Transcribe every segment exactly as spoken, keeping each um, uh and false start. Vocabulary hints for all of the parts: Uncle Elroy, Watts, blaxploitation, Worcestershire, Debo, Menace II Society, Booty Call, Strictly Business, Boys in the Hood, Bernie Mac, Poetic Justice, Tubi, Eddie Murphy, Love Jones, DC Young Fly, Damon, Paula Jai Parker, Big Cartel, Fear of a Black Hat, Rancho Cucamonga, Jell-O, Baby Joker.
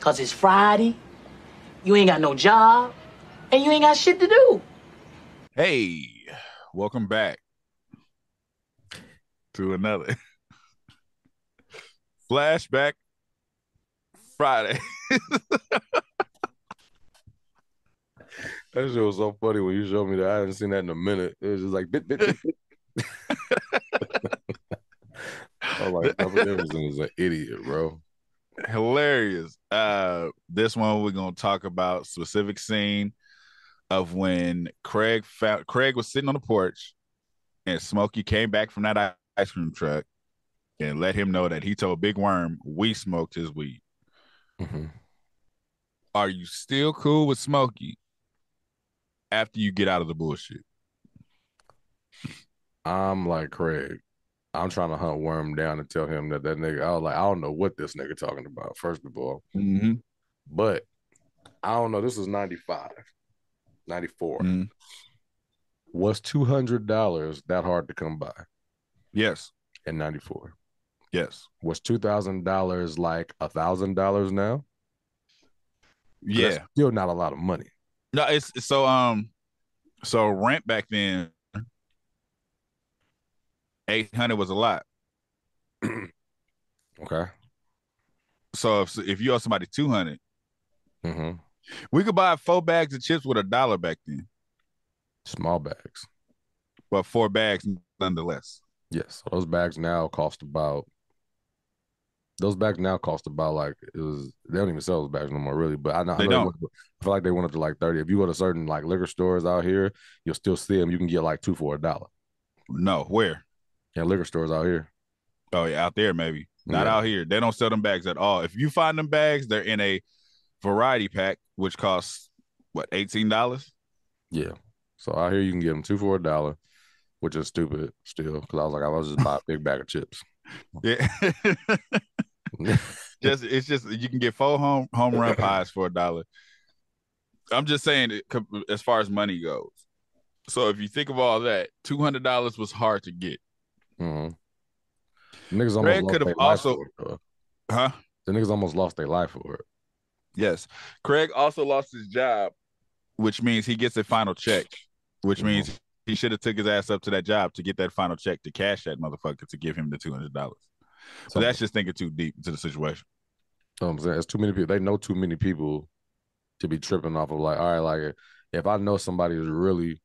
Cause it's Friday, you ain't got no job, and you ain't got shit to do. Hey, welcome back to another Flashback Friday. That shit was so funny when you showed me that. I hadn't seen that in a minute. It was just like bit, bit, bit, bit. I'm like, Papa Davidson is an idiot, bro. Hilarious. Uh, this one we're gonna talk about specific scene of when Craig found Craig was sitting on the porch, and Smokey came back from that ice cream truck and let him know that he told Big Worm we smoked his weed. Mm-hmm. Are you still cool with Smokey after you get out of the bullshit? I'm like Craig. I'm trying to hunt Worm down and tell him that that nigga, I was like, I don't know what this nigga talking about, first of all. Mm-hmm. But I don't know. This was ninety-five, ninety-four. Mm-hmm. Was two hundred dollars that hard to come by? Yes. In ninety-four? Yes. Was two thousand dollars like one thousand dollars now? Yeah. That's still not a lot of money. No, it's so, um, so rent back then, eight hundred was a lot. Okay. So if if you owe somebody two hundred, mm-hmm, we could buy four bags of chips with a dollar back then. Small bags. But four bags nonetheless. Yes. Those bags now cost about, those bags now cost about like, it was, they don't even sell those bags no more really, but I know, they I, know don't. They went to, I feel like they went up to like thirty. If you go to certain like liquor stores out here, you'll still see them. You can get like two for a dollar. No, where? Yeah, liquor stores out here. Oh yeah, out there maybe. Not yeah. out here. They don't sell them bags at all. If you find them bags, they're in a variety pack, which costs what, eighteen dollars? Yeah. So out here you can get them two for a dollar, which is stupid still. Cause I was like, I was just buy a big bag of chips. Yeah. just it's just you can get four home home run pies for a dollar. I'm just saying it, as far as money goes. So if you think of all that, two hundred dollars was hard to get. Mm-hmm. Niggas Craig could have also, it, huh? The niggas almost lost their life for it. Yes, Craig also lost his job, which means he gets a final check, which mm-hmm. means he should have took his ass up to that job to get that final check to cash that motherfucker to give him the two hundred dollars. So that's just thinking too deep into the situation. You know I'm saying, it's too many people. They know too many people to be tripping off of like, all right, like if I know somebody is really.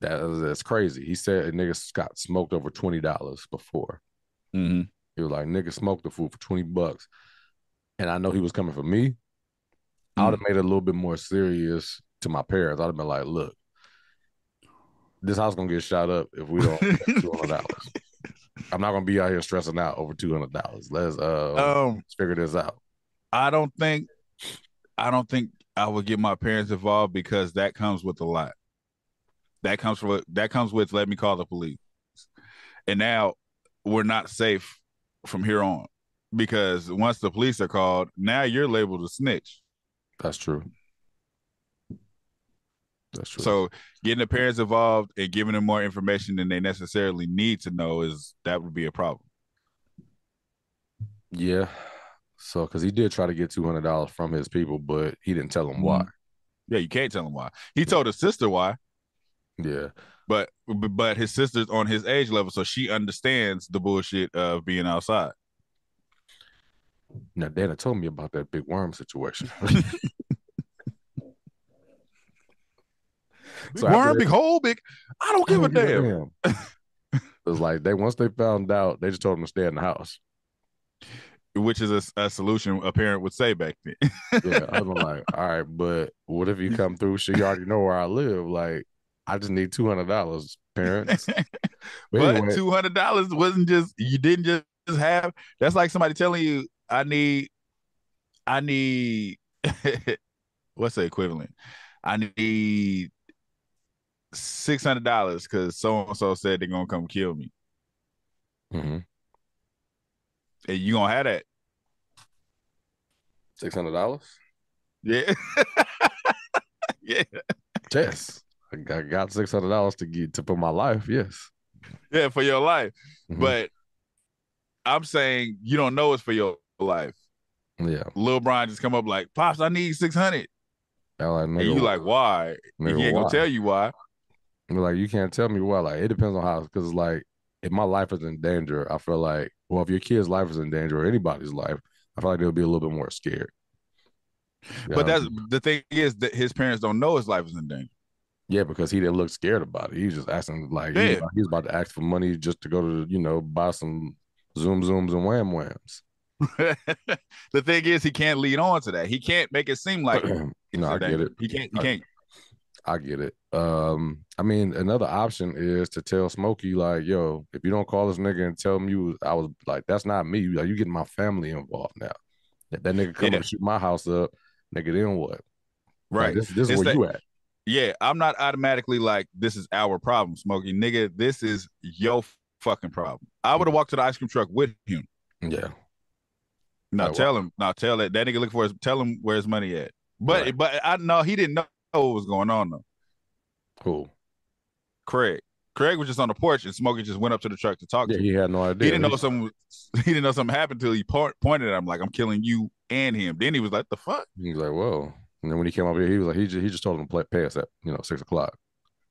That, that's crazy. He said a nigga Scott smoked over twenty dollars before. Mm-hmm. He was like, nigga smoked the food for twenty bucks. And I know he was coming for me. Mm-hmm. I would have made it a little bit more serious to my parents. I'd have been like, look, this house going to get shot up if we don't get two hundred dollars. I'm not going to be out here stressing out over two hundred dollars. Let's, uh, um, let's figure this out. I don't think, I don't think I would get my parents involved because that comes with a lot. That comes from that comes with let me call the police. And now we're not safe from here on because once the police are called, now you're labeled a snitch. That's true. That's true. So getting the parents involved and giving them more information than they necessarily need to know is that would be a problem. Yeah. So because he did try to get two hundred dollars from his people, but he didn't tell them why. Yeah, you can't tell him why. He yeah. told his sister why. Yeah, but but his sister's on his age level, so she understands the bullshit of being outside. Now, Dana told me about that Big Worm situation. So worm, big hole, big. I don't give a damn. It was like they once they found out, they just told him to stay in the house, which is a, a solution a parent would say back then. Yeah, I'm like, all right, but what if you come through? She already know where I live, like. I just need two hundred dollars, parents. But, but anyway. two hundred dollars wasn't just, you didn't just have, that's like somebody telling you, I need, I need, what's the equivalent? I need six hundred dollars because so-and-so said they're going to come kill me. Mm-hmm. And you going to have that. six hundred dollars? Yeah. Yeah. Yes. I got six hundred dollars to get to put my life. Yes, yeah, for your life. Mm-hmm. But I'm saying you don't know it's for your life. Yeah. Lil Brian just come up like, Pops, I need six hundred. I'm like, and you like, why? Nigga, he ain't going to tell you why. I'm like, you can't tell me why. Like, it depends on how, because it's like, if my life is in danger, I feel like, well, if your kid's life is in danger or anybody's life, I feel like they'll be a little bit more scared. You but know? That's the thing is that his parents don't know his life is in danger. Yeah, because he didn't look scared about it. He was just asking, like, yeah. he, was about, he was about to ask for money just to go to, you know, buy some Zoom Zooms and Wham Whams. The thing is, he can't lead on to that. He can't make it seem like you know. I get it. He can't. He can't. I get it. Um, I mean, another option is to tell Smokey, like, yo, if you don't call this nigga and tell him you, I was like, that's not me. Like, you getting my family involved now. If that nigga come yeah. and shoot my house up, nigga, then what? Right. Like, this this is where that, you at. Yeah, I'm not automatically like, this is our problem, Smokey. Nigga, this is your fucking problem. I would have walked to the ice cream truck with him. Yeah. Now like, tell him. Now tell that that nigga look for his. Tell him where his money at. But right. but I know he didn't know what was going on though. Cool. Craig. Craig was just on the porch and Smokey just went up to the truck to talk yeah, to him. He had no idea. He didn't know something. He didn't know something happened until he point, pointed at him like, I'm killing you and him. Then he was like, the fuck. He was like, whoa. And then when he came up here, he was like, he just, he just told him to play, pay us at you know six o'clock.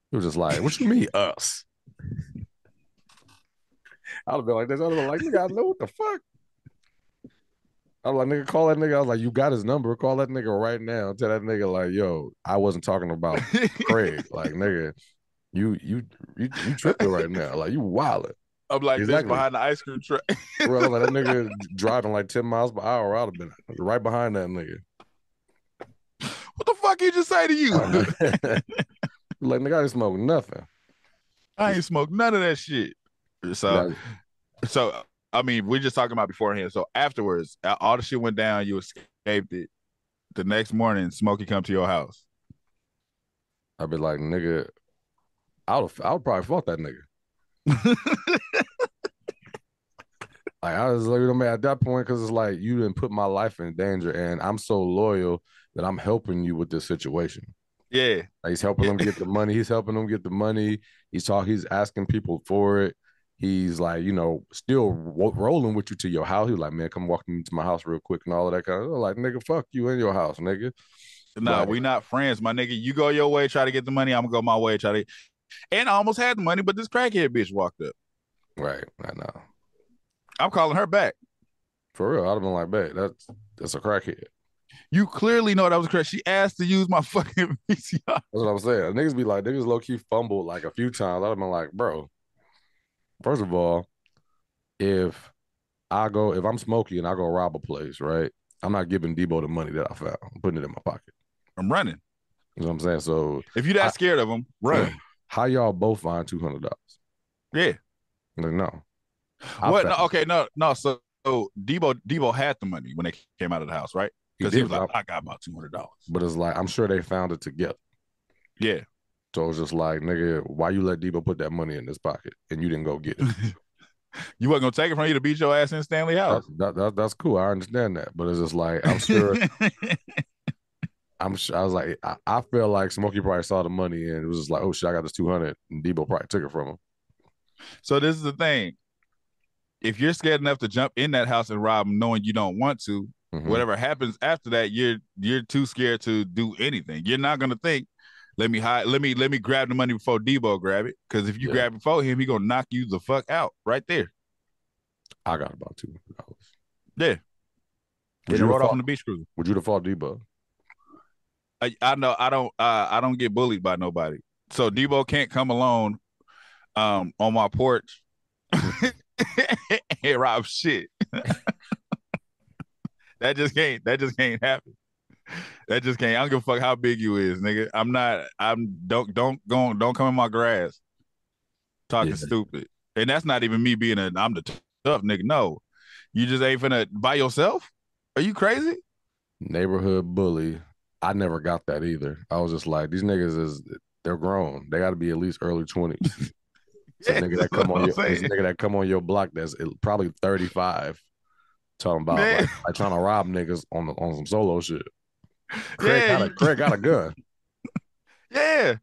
He was just like, what you mean us? I'd have been like this. I'd have been like, nigga, I know what the fuck. I was like, nigga, call that nigga. I was like, you got his number. Call that nigga right now. Tell that nigga, like, yo, I wasn't talking about Craig. Like, nigga, you you you, you tripping right now. Like, you wildin'. I'm like, exactly. This behind the ice cream truck. Bro, I was like, that nigga driving like ten miles per hour. I'd have been right behind that nigga. What the fuck he just say to you? Like, nigga, I didn't smoke nothing. I ain't smoked none of that shit. So, like, so. I mean, we just talking about beforehand. So afterwards, all the shit went down. You escaped it. The next morning, Smokey come to your house. I'd be like, nigga, I would probably fuck that nigga. Like, I was like, you know, man, at that point, because it's like, you didn't put my life in danger, and I'm so loyal that I'm helping you with this situation. Yeah. Like, he's helping him get the money. He's helping him get the money. He's talking. He's asking people for it. He's like, you know, still ro rolling with you to your house. He was like, man, come walk me to my house real quick and all of that kind of. Like, nigga, fuck you in your house, nigga. Nah, like, we not friends, my nigga. You go your way, try to get the money. I'm gonna go my way, try to. And I almost had the money, but this crackhead bitch walked up. Right, I know. I'm calling her back. For real, I'd have been like, babe, that's that's a crackhead. You clearly know that was crazy. She asked to use my fucking V C R. That's what I'm saying. Niggas be like, niggas low key fumbled like a few times. I'd have been like, bro. First of all, if I go, if I'm Smokey and I go rob a place, right? I'm not giving Debo the money that I found. I'm putting it in my pocket. I'm running. You know what I'm saying? So if you're that I, scared of him, run. How y'all both find two hundred dollars? Yeah. Like, no. What? No, okay. No. No. So, so Debo Debo had the money when they came out of the house, right? Because he, he was like, I, I got about two hundred dollars. But it's like, I'm sure they found it together. Yeah. So it was just like, nigga, why you let Debo put that money in his pocket and you didn't go get it? You wasn't going to take it from you to beat your ass in Stanley House. That, that, that, that's cool. I understand that. But it's just like, I'm sure. I'm sure. I was like, I, I feel like Smokey probably saw the money and it was just like, oh shit, I got this two hundred. And Debo probably took it from him. So this is the thing. If you're scared enough to jump in that house and rob him knowing you don't want to, mm-hmm. whatever happens after that, you're, you're too scared to do anything. You're not going to think, Let me hide. Let me let me grab the money before Debo grab it. Because if you yeah. grab it for him, he gonna knock you the fuck out right there. I got about two hundred dollars. Yeah. Would you, you rode off on the beach cruiser? Would you have fought Debo? I I know I don't uh, I don't get bullied by nobody. So Debo can't come alone, um, on my porch and rob shit. That just can't. That just can't happen. That just can't. I don't give a fuck how big you is, nigga. I'm not. I'm don't don't go. Don't come in my grass. Talking yeah. stupid, and that's not even me being a. I'm the tough nigga. No, you just ain't finna by yourself. Are you crazy? Neighborhood bully. I never got that either. I was just like, these niggas is they're grown. They got to be at least early twenties. So yeah, nigga that come on your this nigga that come on your block that's probably thirty five. Talking about like, like trying to rob niggas on the, on some solo shit. Craig, yeah. got a, Craig got a gun. Yeah.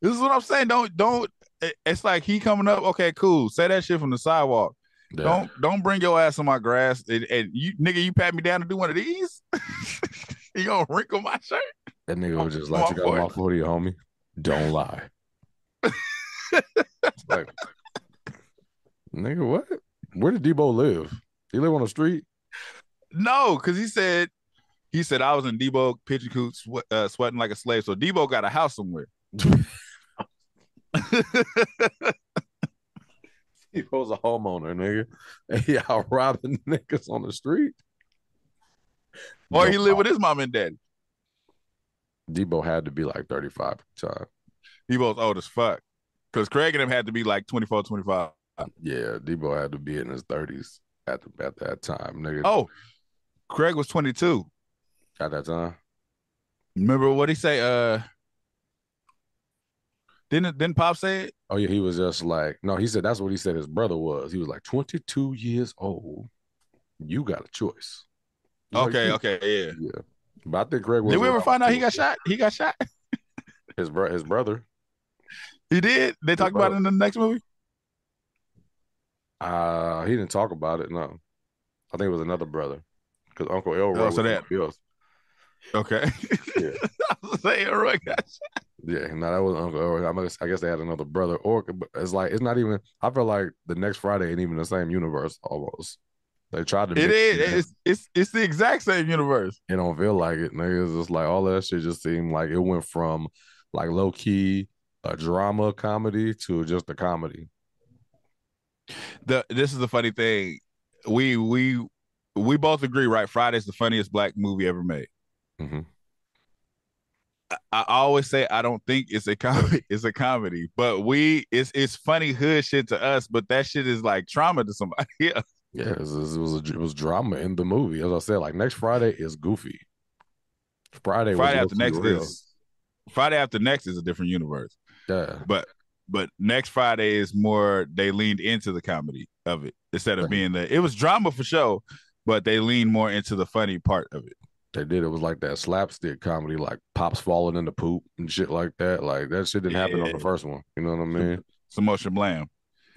This is what I'm saying. Don't, don't, it's like he coming up. Okay, cool. Say that shit from the sidewalk. Yeah. Don't don't bring your ass on my grass and, and you nigga, you pat me down to do one of these. You gonna wrinkle my shirt? That nigga would just like to go off forty, homie. Don't lie. Like, nigga, what? Where did Debo live? He live on the street? No, because he said he said I was in Debo pigeon coop swe- uh, sweating like a slave. So Debo got a house somewhere. Debo's a homeowner, nigga. And he out robbing niggas on the street. Or no, he lived with his mom and daddy. Debo had to be like thirty-five at the time. Debo's old as fuck. Because Craig and him had to be like twenty-four, twenty-five. Yeah, Debo had to be in his thirties at, the, at that time, nigga. Oh, Craig was twenty-two. At that time? Remember what he say? Uh, didn't, didn't Pop say it? Oh, yeah, he was just like, no, he said that's what he said his brother was. He was like, twenty-two years old, you got a choice. Like, okay, okay, yeah. Yeah. But I think Craig was. Did we ever find out he got shot? He got shot? His bro- his brother. He did? They talked about it in the next movie? Uh, he didn't talk about it, no. I think it was another brother. Because Uncle Elroy oh, so was somebody else. Okay. Yeah. I was saying Elroy got shot. Yeah, no, that wasn't Uncle Elroy. I guess, I guess they had another brother. Or it's like, it's not even, I feel like the next Friday ain't even the same universe almost. They tried to. It is. It. It's, it's it's the exact same universe. It don't feel like it, nigga. It's just like all that shit just seemed like it went from like low key a drama comedy to just a comedy. The this is the funny thing. We we we both agree, right? Friday's the funniest black movie ever made. Mm-hmm. I, I always say I don't think it's a comedy. It's a comedy, but we it's it's funny hood shit to us, but that shit is like trauma to somebody else. Yeah, it was, it, was a, it was drama in the movie. As I said, like next Friday is goofy. Friday, Friday after next real. is Friday after next is a different universe. Yeah, but but next Friday is more. They leaned into the comedy of it instead of being the. It was drama for sure, but they leaned more into the funny part of it. They did. It was like that slapstick comedy, like pops falling in the poop and shit like that. Like that shit didn't yeah. happen on the first one. You know what I mean? Some motion blam.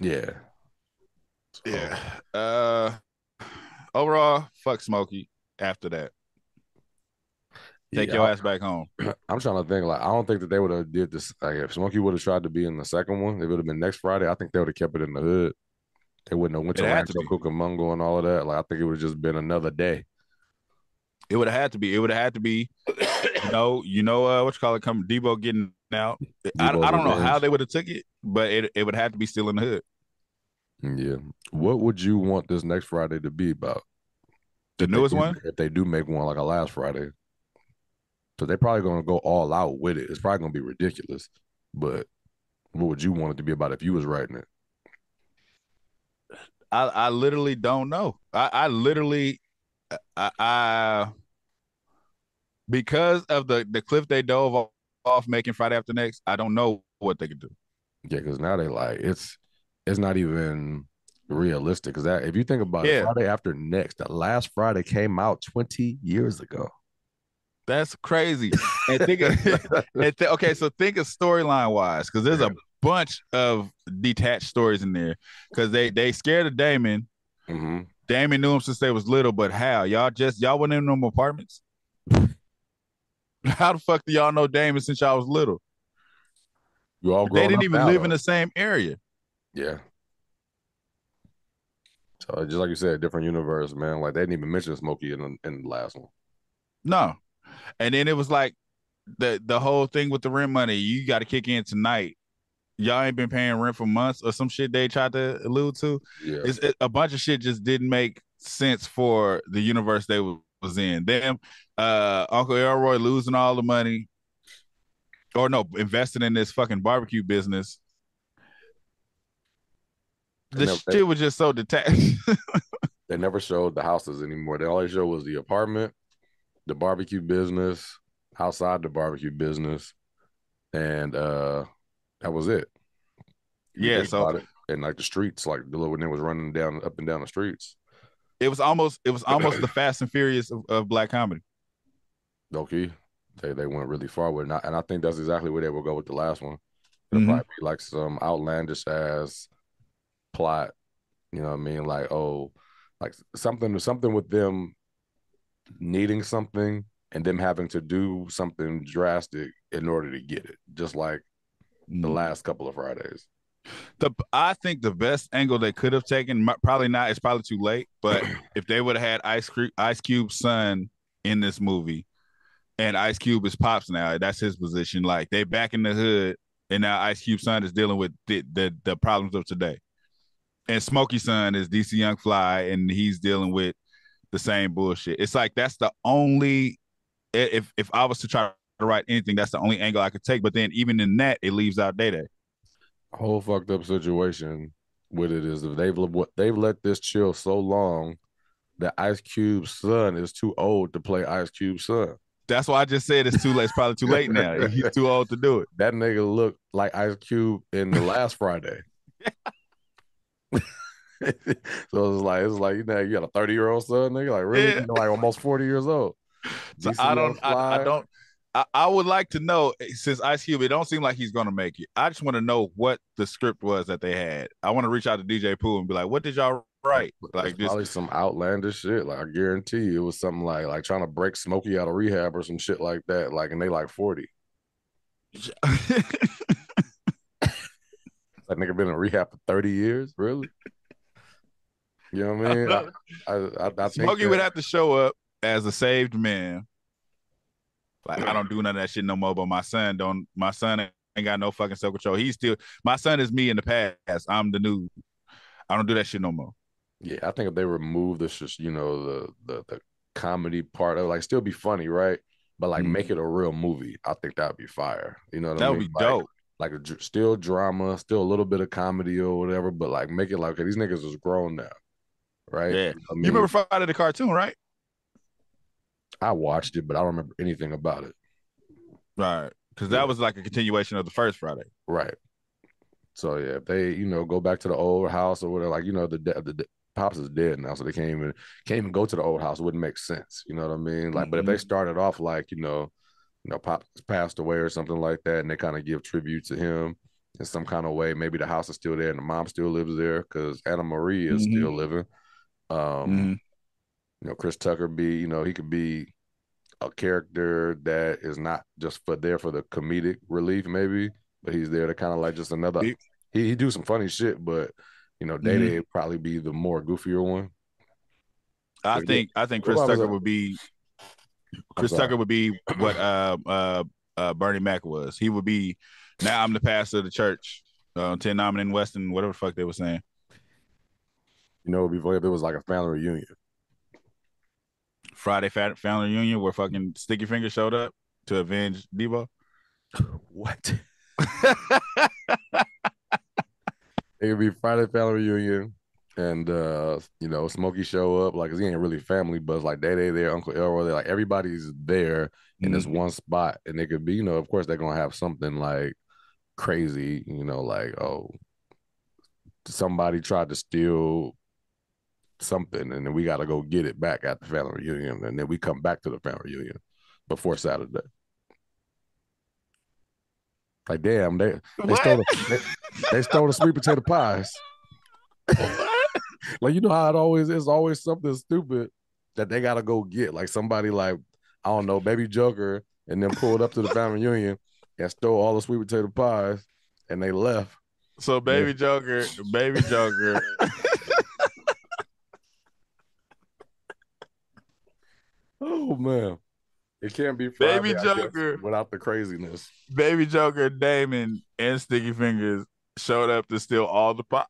Yeah. Yeah. Uh, overall, fuck Smokey. After that, take yeah, your I, ass back home. I'm trying to think. Like, I don't think that they would have did this. Like, if Smokey would have tried to be in the second one, it would have been next Friday. I think they would have kept it in the hood. They wouldn't have went to Rancho Cucamonga and all of that. Like, I think it would have just been another day. It would have had to be. It would have had to be. You know, you know, uh, what you call it? Come Debo getting out. Debo I, I don't know how they would have took it, but it it would have to be still in the hood. Yeah. What would you want this next Friday to be about? The newest one? If they do make one like a last Friday. So they're probably going to go all out with it. It's probably going to be ridiculous. But what would you want it to be about if you was writing it? I, I literally don't know. I, I literally, I, I because of the, the cliff they dove off, off making Friday after next, I don't know what they could do. Yeah, because now they like, it's, it's not even realistic because that if you think about yeah. it, Friday after next, the last Friday came out twenty years ago. That's crazy. And think of, and th- okay, so think of storyline wise because there's a bunch of detached stories in there because they they scared of Damon. Mm-hmm. Damon knew him since they was little, but how y'all just y'all went in them apartments? How the fuck do y'all know Damon since y'all was little? You all grown they didn't up even now, live though. In the same area. Yeah. So just like you said, different universe, man. Like they didn't even mention Smokey in the, in the last one. No. And then it was like the the whole thing with the rent money. You got to kick in tonight. Y'all ain't been paying rent for months or some shit they tried to allude to. Yeah. It's, it, a bunch of shit just didn't make sense for the universe they w- was in. Them, uh, Uncle Elroy losing all the money or no, investing in this fucking barbecue business. The never, shit they, was just so detached. They never showed the houses anymore. They all they showed was the apartment, the barbecue business, outside the barbecue business, and uh, that was it. You yeah, so it, and like the streets, like the little nigga was running down up and down the streets. It was almost, it was almost the Fast and Furious of, of black comedy. Okay, they they went really far with it, and I, and I think that's exactly where they will go with the last one. It'll mm-hmm. probably be like some outlandish ass plot You know what I mean? Like, oh, like something something with them needing something and them having to do something drastic in order to get it, just like the last couple of Fridays. The I think the best angle they could have taken, probably not, it's probably too late, but if they would have had Ice, Ice Cube's son in this movie, and Ice Cube is Pops now, that's his position. Like, they back in the hood, and now Ice Cube's son is dealing with the, the, the problems of today. And Smokey's son is D C Young Fly, and he's dealing with the same bullshit. It's like, that's the only, if if I was to try to write anything, that's the only angle I could take. But then even in that, it leaves out Day Day. Whole fucked up situation with it is that they've what they've let this chill so long that Ice Cube's son is too old to play Ice Cube's son. That's why I just said it's too late. It's probably too late now. He's too old to do it. That nigga looked like Ice Cube in the last Friday. Yeah. So it's like it's like you know you got a thirty year old son, nigga, like really, yeah. Like almost forty years old. So I don't, I, I don't. I, I would like to know, since Ice Cube, it don't seem like he's going to make it. I just want to know what the script was that they had. I want to reach out to D J Pooh and be like, what did y'all write? Like, just probably some outlandish shit. Like, I guarantee you it was something like like trying to break Smokey out of rehab or some shit like that. Like, and they like forty. That nigga been in rehab for thirty years? Really? You know what I mean? I, I, I, I think Smokey that... would have to show up as a saved man. Like, I don't do none of that shit no more, but my son don't, my son ain't got no fucking self-control. He's still, my son is me in the past. I'm the new, I don't do that shit no more. Yeah, I think if they remove this, just, you know, the the, the comedy part of it, like, still be funny, right? But, like, mm-hmm. make it a real movie. I think that'd be fire. You know what I mean? That would be dope. Like, like a, still drama, still a little bit of comedy or whatever, but, like, make it like, okay, these niggas is grown now, right? Yeah. You know what I mean? You remember Friday the cartoon, right? I watched it, but I don't remember anything about it. Right. Because that was like a continuation of the first Friday. Right. So, yeah, if they, you know, go back to the old house or whatever, like, you know, the de- the de- Pops is dead now, so they can't even, can't even go to the old house. It wouldn't make sense. You know what I mean? Like, mm-hmm. But if they started off like, you know, you know, Pops passed away or something like that, and they kind of give tribute to him in some kind of way, maybe the house is still there and the mom still lives there because Anna Marie is mm-hmm. still living. Um mm-hmm. You know, Chris Tucker be, you know, he could be a character that is not just for there for the comedic relief, maybe, but he's there to kind of like just another. He he do some funny shit, but you know, Day Day mm-hmm. would probably be the more goofier one. I like, think I think Chris Tucker would be Chris Tucker would be what uh, uh, uh, Bernie Mac was. He would be now. I'm the pastor of the church, uh, ten Nomin and Weston, whatever the fuck they were saying. You know, before it was like a family reunion. Friday family reunion where fucking Sticky Fingers showed up to avenge Debo. What? It would be Friday family reunion, and uh, you know, Smokey show up like, cause he ain't really family, but it's like Day Day there, Uncle Elroy there, like everybody's there mm-hmm. in this one spot, and they could be, you know, of course they're gonna have something like crazy, you know, like, oh, somebody tried to steal something and then we got to go get it back at the family reunion, and then we come back to the family reunion before Saturday. Like, damn, they they stole the, they, they stole the sweet potato pies. Like, you know how it always is, always something stupid that they got to go get, like somebody like, I don't know, Baby Joker, and then pulled up to the family reunion and stole all the sweet potato pies and they left. So Baby yeah. Joker Baby Joker oh man, it can't be Friday, Baby Joker guess, without the craziness. Baby Joker, Damon, and Sticky Fingers showed up to steal all the pies,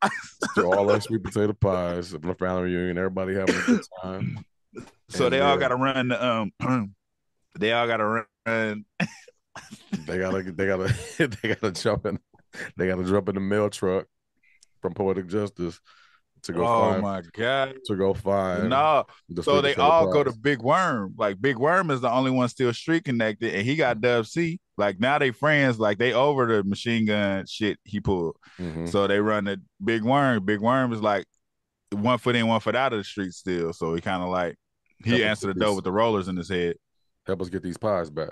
steal all our sweet potato pies from the family reunion. Everybody having a good time. So and they yeah. all got to run. The, um, they all got to run. they gotta, they gotta, they gotta jump in. They gotta jump in the mail truck from Poetic Justice. To go oh find, my god! To go find no. The so they all prize. Go to Big Worm. Like, Big Worm is the only one still street connected, and he got Dub C. Like, now they friends. Like, they over the machine gun shit he pulled. Mm-hmm. So they run the Big Worm. Big Worm is like one foot in, one foot out of the street still. So he kind of like he help answered the door with the rollers in his head. Help us get these pies back.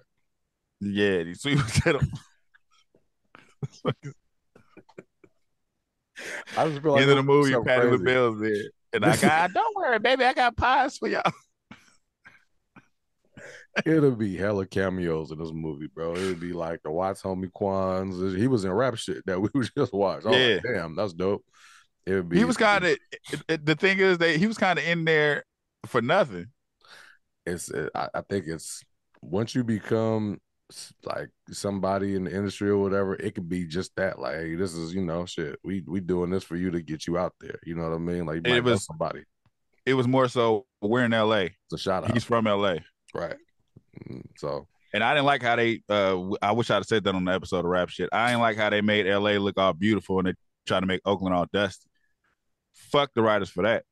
Yeah, these sweet potato. I just feel like end of the movie, so Patty LaBelle's there, and I got, don't worry, baby, I got pies for y'all. It'll be hella cameos in this movie, bro. It'll be like the Watts homie Quans. He was in rap shit that we just watched. I was yeah, like, damn, that's dope. It'll be. He was kind of. The thing is that he was kind of in there for nothing. It's. It, I, I think it's once you become like somebody in the industry or whatever, it could be just that. Like, hey, this is, you know, shit. We we doing this for you to get you out there. You know what I mean? Like, you might it was know somebody. It was more so we're in L A. It's a shout out. He's from L A, right? So, and I didn't like how they uh I wish I'd have said that on the episode of Rap Shit. I didn't like how they made L A look all beautiful and they try to make Oakland all dusty. Fuck the writers for that.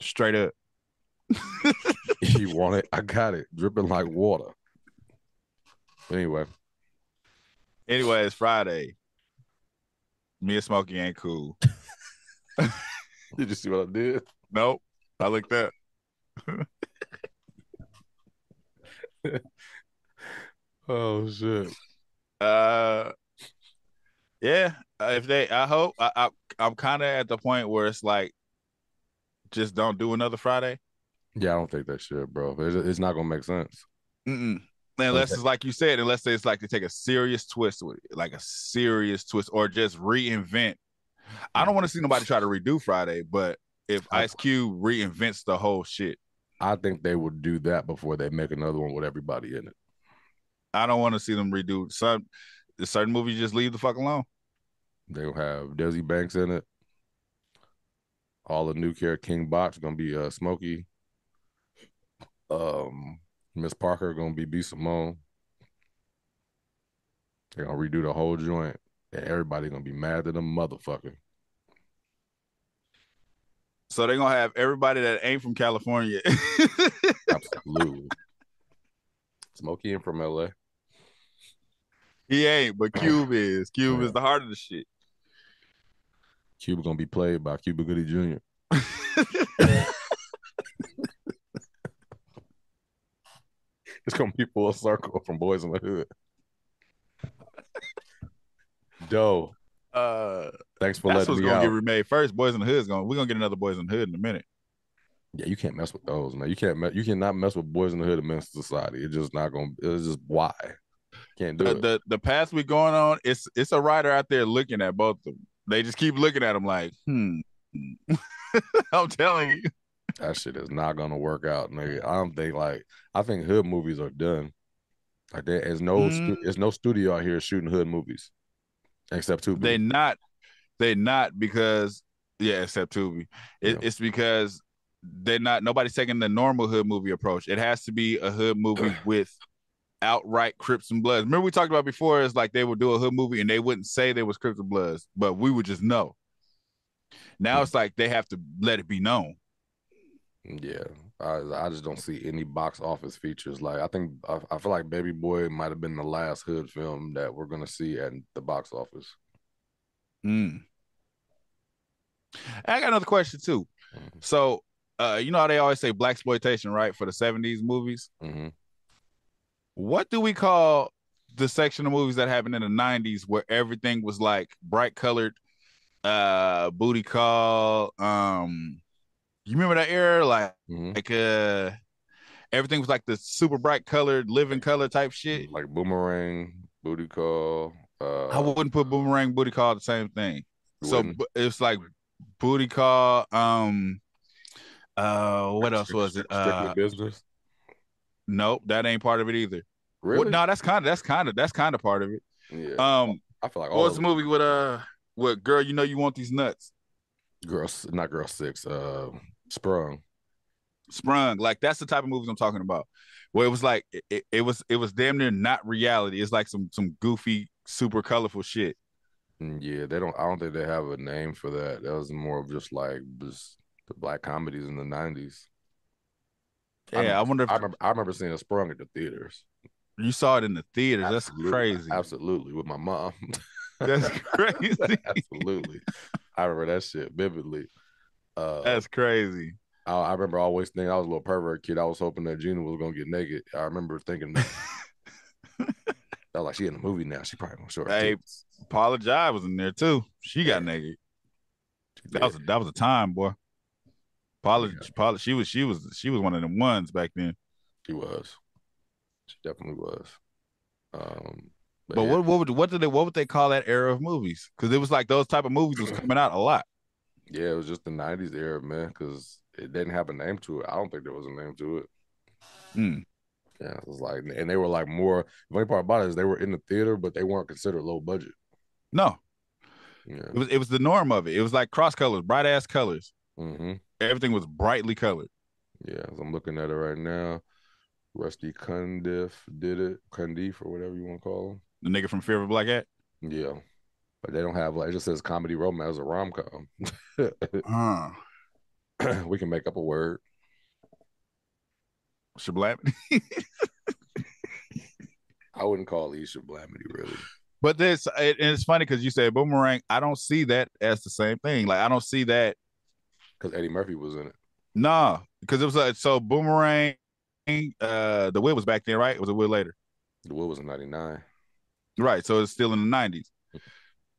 Straight up. You want it? I got it. Dripping like water. Anyway. Anyway, it's Friday. Me and Smokey ain't cool. Did you see what I did? Nope. I looked up. Oh shit. Uh yeah. If they I hope I, I I'm kinda at the point where it's like just don't do another Friday. Yeah, I don't think that shit, bro. It's, it's not gonna make sense. Mm-mm. Unless okay. It's like you said, unless it's like they take a serious twist with it, like a serious twist, or just reinvent. I don't want to see nobody try to redo Friday, but if Ice Cube reinvents the whole shit, I think they would do that before they make another one with everybody in it. I don't want to see them redo some certain movies. Just leave the fuck alone. They'll have Desi Banks in it. All the new character King Box gonna be uh, Smokey. Um, Miss Parker gonna be B Simone. They're gonna redo the whole joint, and everybody gonna be mad at them motherfucker. So they're gonna have everybody that ain't from California. Absolutely. Smokey ain't from L A. He ain't, but Cube is. Cube yeah. is the heart of the shit. Cube gonna be played by Cuba Gooding Junior It's gonna be full circle from Boys in the Hood. Doe. Uh, Thanks for letting me gonna out. Get remade first. Boys in the Hood is going. We're gonna get another Boys in the Hood in a minute. Yeah, you can't mess with those, man. You can't. Me- you cannot mess with Boys in the Hood and Men's Society. It's just not gonna. It's just why. Can't do the, it. The the path we're going on. It's it's a writer out there looking at both of them. They just keep looking at them like, hmm. I'm telling you, that shit is not gonna work out, nigga. I don't think like I think hood movies are done. Like there is no mm. stu- there's no studio out here shooting hood movies. Except Tubi. They not, they not because yeah, except Tubi. It, yeah. It's because they're not. Nobody's taking the normal hood movie approach. It has to be a hood movie with outright Crips and Bloods. Remember we talked about before is like they would do a hood movie and they wouldn't say there was Crips and Bloods, but we would just know. Now yeah. It's like they have to let it be known. Yeah, I I just don't see any box office features. Like I think I, I feel like Baby Boy might have been the last hood film that we're gonna see at the box office. Mm. I got another question too. Mm-hmm. So, uh, you know how they always say blaxploitation, right, for the seventies movies? Mm-hmm. What do we call the section of movies that happened in the nineties where everything was like bright colored, uh, Booty Call, um. You remember that era? Like, mm-hmm. like uh, everything was like the super bright colored, living color type shit. Like Boomerang, Booty Call. Uh, I wouldn't put Boomerang, Booty Call the same thing. So wouldn't. It's like Booty Call. Um, uh, What else was it? Uh, Strictly Business? Nope, that ain't part of it either. Really? Well, no, that's kind of, that's kind of, that's kind of part of it. Yeah. Um, I feel like all what's the movie with, uh, with Girl, You Know You Want These Nuts? Girl, not Girl Six, uh, Sprung. Sprung, like that's the type of movies I'm talking about. Where it was like it, it was it was damn near not reality. It's like some some goofy, super colorful shit. Yeah, they don't. I don't think they have a name for that. That was more of just like just the black comedies in the nineties. Yeah, I, remember, I wonder. If I remember, I remember seeing a Sprung at the theaters. You saw it in the theaters. Absolutely. That's crazy. Absolutely, with my mom. That's crazy. Absolutely. I remember that shit vividly. Uh, That's crazy. I, I remember always thinking I was a little pervert kid. I was hoping that Gina was gonna get naked. I remember thinking that. I was like, she in the movie now. She probably gonna show her. Hey, Paula Jai was in there too. She got yeah. naked. That yeah. was a, that was a time, boy. Paula, yeah. Paula, she was she was she was one of them ones back then. She was. She definitely was. Um, but but yeah. what what would what did they what would they call that era of movies? Because it was like those type of movies was coming out a lot. Yeah, it was just the nineties era, man. Because it didn't have a name to it. I don't think there was a name to it. Hmm. Yeah, it was like, and they were like more. The funny part about it is they were in the theater, but they weren't considered low budget. No, yeah. it was it was the norm of it. It was like cross colors, bright ass colors. Mm-hmm. Everything was brightly colored. Yeah, as I'm looking at it right now, Rusty Cundiff did it, Cundiff or whatever you want to call him, the nigga from Fear of a Black Hat. Yeah, but they don't have like it just says comedy romance or rom com. uh. We can make up a word. Shablamity. I wouldn't call it shablamity, really. But this, it, and it's funny because you said Boomerang. I don't see that as the same thing. Like I don't see that because Eddie Murphy was in it. Nah, because it was like so Boomerang. Uh, the Wood was back then, right? It was a Wood later. The Wood was in ninety-nine, right? So it's still in the nineties.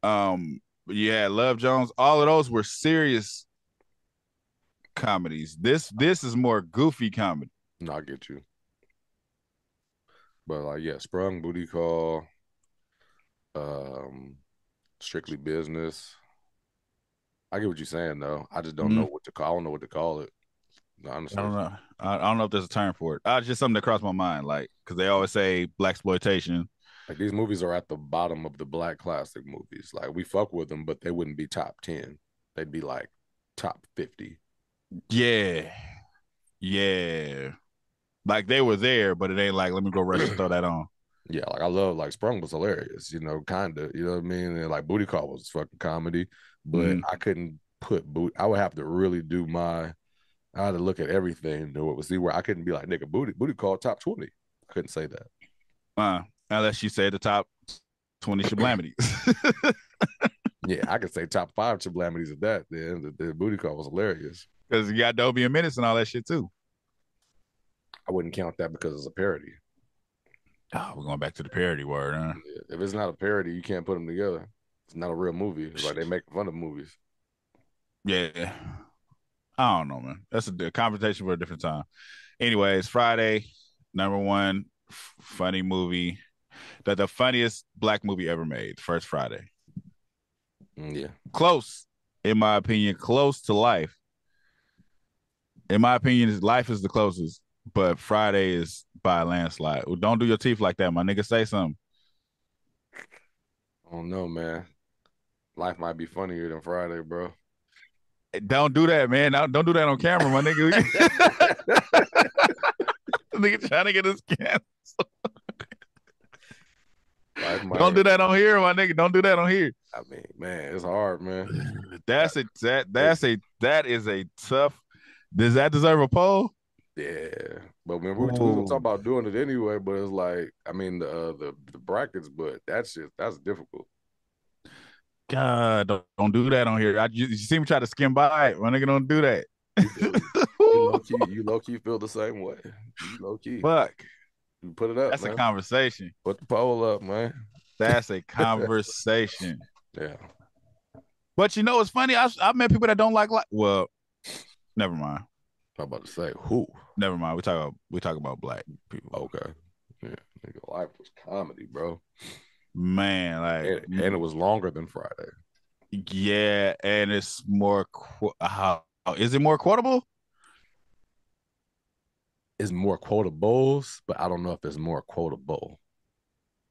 Um, yeah, Love Jones. All of those were serious comedies. This, this is more goofy comedy. No, I get you. But like, yeah, Sprung, Booty Call, um, Strictly Business. I get what you're saying, though. I just don't mm-hmm. know what to call. I don't know what to call it. Honestly. I don't know. I don't know if there's a term for it. Uh, it's just something that crossed my mind, like because they always say blaxploitation. Like these movies are at the bottom of the black classic movies. Like we fuck with them, but they wouldn't be top ten. They'd be like top fifty. Yeah, yeah. Like they were there, but it ain't like let me go rush and throw that on. Yeah, like I love like Sprung was hilarious, you know, kinda, you know what I mean? And like Booty Call was fucking comedy, but mm. I couldn't put boot. I would have to really do my. I had to look at everything to it was see where I couldn't be like nigga booty booty call top twenty. I couldn't say that. Uh, unless you say the top twenty shablamities. Yeah, I could say top five shablamities of that. Then the, the Booty Call was hilarious because you got Dobie and Menace and all that shit too. I wouldn't count that because it's a parody. Oh, we're going back to the parody word, huh? If it's not a parody, you can't put them together. It's not a real movie. It's like they make fun of movies. Yeah. I don't know, man. That's a, a conversation for a different time. Anyways, Friday, number one f- funny movie. That the funniest black movie ever made, First Friday. Yeah. Close, in my opinion, close to Life. In my opinion, Life is the closest. But Friday is by a landslide. Don't do your teeth like that, my nigga. Say something. I don't know, man. Life might be funnier than Friday, bro. Don't do that, man. Don't do that on camera, my nigga. The nigga trying to get us canceled. Don't do that on here, my nigga. Don't do that on here. I mean, man, it's hard, man. That's a that that's a that is a tough. Does that deserve a poll? Yeah, but we were talking about doing it anyway. But it's like, I mean, the uh, the, the brackets, but that's just that's difficult. God, don't, don't do that on here. I, you, you see me try to skim by it. My nigga, don't do that. You low key, you low key feel the same way. You low key. Fuck. You put it up. That's man. A conversation. Put the poll up, man. That's a conversation. Yeah. But you know, it's funny. I I've met people that don't like like. Well, never mind. I'm about to say who? Never mind. We talk about we talk about black people. Okay. Yeah. Nigga, Life was comedy, bro. Man, like, and, and it was longer than Friday. Yeah, and it's more. Qu- uh, is it more quotable? It's more quotables, but I don't know if it's more quotable.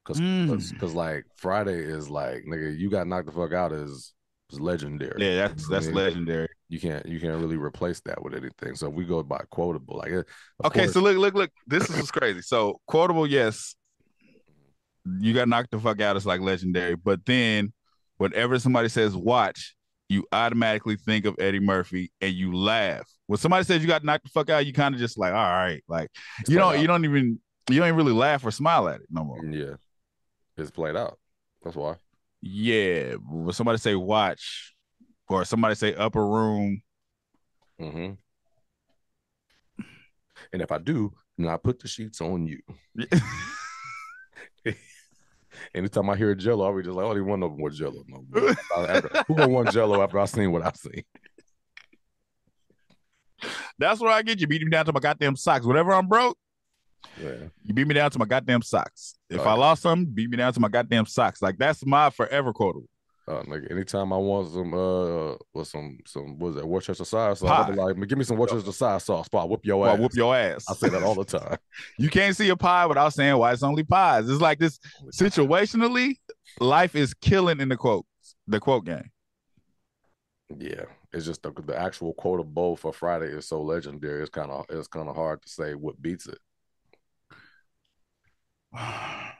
Because, mm. because, like Friday is like, nigga, you got knocked the fuck out is, is legendary. Yeah, that's that's I mean, legendary. You can't you can't really replace that with anything. So if we go by quotable, like okay. Course- so look, look, look. This is crazy. So quotable, yes. You got knocked the fuck out. It's like legendary. But then whenever somebody says watch, you automatically think of Eddie Murphy and you laugh. When somebody says you got knocked the fuck out, you kind of just like, all right. Like it's you don't out. you don't even you don't even really laugh or smile at it no more. Yeah. It's played out. That's why. Yeah. When somebody say watch or somebody say upper room. Mm-hmm. And if I do, then I put the sheets on you. anytime I hear Jell-O, I already just like, oh, they want no more Jell-O. No after, who gonna want Jell-O after I seen what I seen? That's where I get you. Beat me down to my goddamn socks. Whenever I'm broke, yeah. You beat me down to my goddamn socks. If okay. I lost something, beat me down to my goddamn socks. Like, that's my forever quotable. Uh, like anytime I want some, uh, or some, some, what is that, Worcestershire sauce? So I'll be like, give me some Worcestershire sauce, pie. Whoop your ass. Whoop your ass. I say that all the time. You can't see a pie without saying why it's only pies. It's like this situationally, life is killing in the quotes, the quote game. Yeah, it's just the, the actual quotable for Friday is so legendary. It's kind of it's kind of hard to say what beats it. I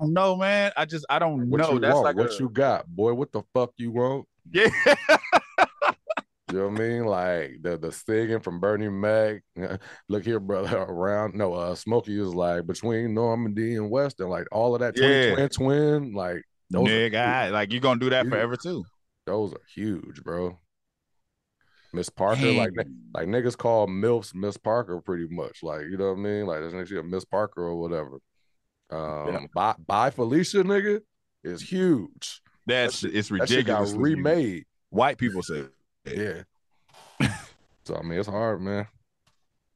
don't know, man. I just I don't what know. You That's want? Like what a... you got, boy. What the fuck you want? Yeah. You know what I mean? Like the the singing from Bernie Mac. Look here, brother. Around no, uh, Smokey is like between Normandy and Western, like all of that. Twin, yeah. twin, twin, like those nigga, like you gonna do that huge. Forever too. Those are huge, bro. Miss Parker, hey. like like niggas call MILFs Miss Parker, pretty much. Like you know what I mean? Like this nigga Miss Parker or whatever. Um, yeah. Bye Felicia, nigga, is huge. That's that, it's ridiculous. That got remade. White people say, yeah. So I mean, it's hard, man.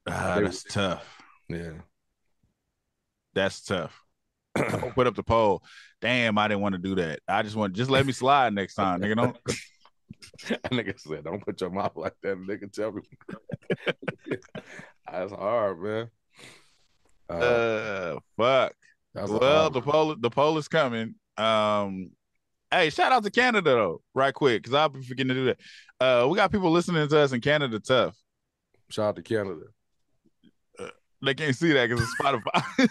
Ah, that's was, tough. Yeah, that's tough. Don't put up the poll. Damn, I didn't want to do that. I just want just let me slide next time, nigga. Don't. That nigga said, "Don't put your mouth like that, nigga." Tell me. That's hard, man. Uh, uh fuck. Well, the poll the poll is coming. Um, hey, shout out to Canada though, right quick, because I'll be forgetting to do that. Uh, we got people listening to us in Canada. Tough. Shout out to Canada. Uh, they can't see that because it's Spotify.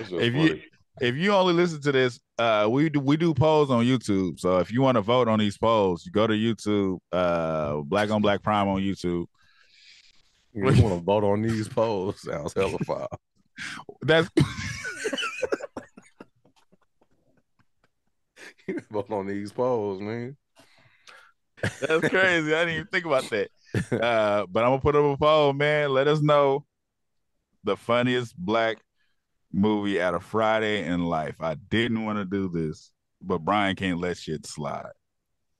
if funny. you if you only listen to this, uh, we do we do polls on YouTube. So if you want to vote on these polls, you go to YouTube. Uh, Black on Black Prime on YouTube. You want to vote on these polls? Sounds hella foul. That's you vote on these polls, man. That's crazy. I didn't even think about that. Uh, but I'm gonna put up a poll, man. Let us know the funniest black movie out of Friday in life. I didn't want to do this, but Brian can't let shit slide.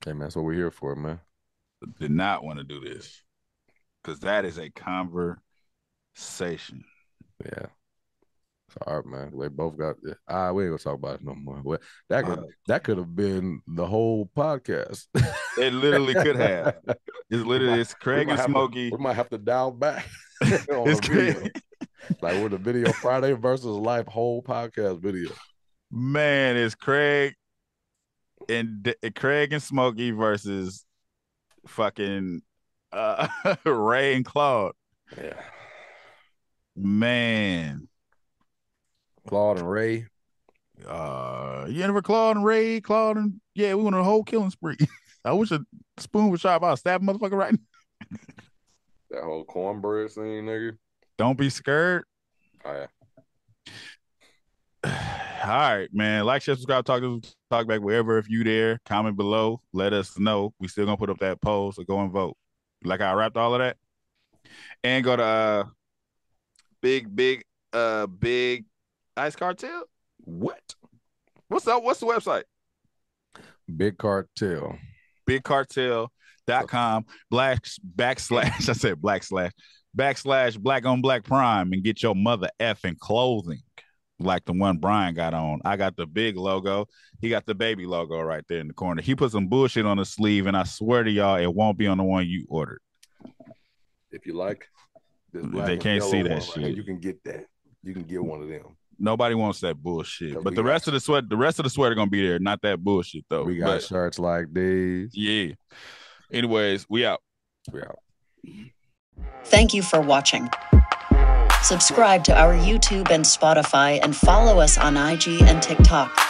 Hey man, that's what we're here for, man. Did not want to do this. Because that is a conversation. Yeah. It's hard, man. They both got it. Ah, we ain't gonna talk about it no more. Well, that could uh, that could have been the whole podcast. It literally could have. It's literally might, it's Craig and Smokey. To, we might have to dial back. It's Craig. Like with the video Friday versus life whole podcast video. Man, it's Craig and uh, Craig and Smokey versus fucking Uh, Ray and Claude. Yeah. Man. Claude and Ray. Uh, you ever Claude and Ray? Claude and yeah, we went on a whole killing spree. I wish a spoon was sharp. I'll stab a motherfucker right now. That whole cornbread scene, nigga. Don't be scared. Oh yeah. All right, man. Like, share, subscribe, talk to talk back wherever. If you there, comment below. Let us know. We still gonna put up that poll, so go and vote. Like I wrapped all of that. And go to uh, big, big, uh, big Ice Cartel. What? What's up? What's the website? Big Cartel. Big Cartel dot com black backslash. I said black slash backslash black on black prime and get your mother effing clothing like the one Brian got on. I got the big logo. He got the baby logo right there in the corner. He put some bullshit on his sleeve, and I swear to y'all, it won't be on the one you ordered. If you like, they can't see that shit. Right, you can get that. You can get one of them. Nobody wants that bullshit. But the rest of the sweat, the rest of the sweater gonna be there. Not that bullshit though. We got but, shirts like these. Yeah. Anyways, we out. We out. Thank you for watching. Subscribe to our YouTube and Spotify and follow us on I G and TikTok.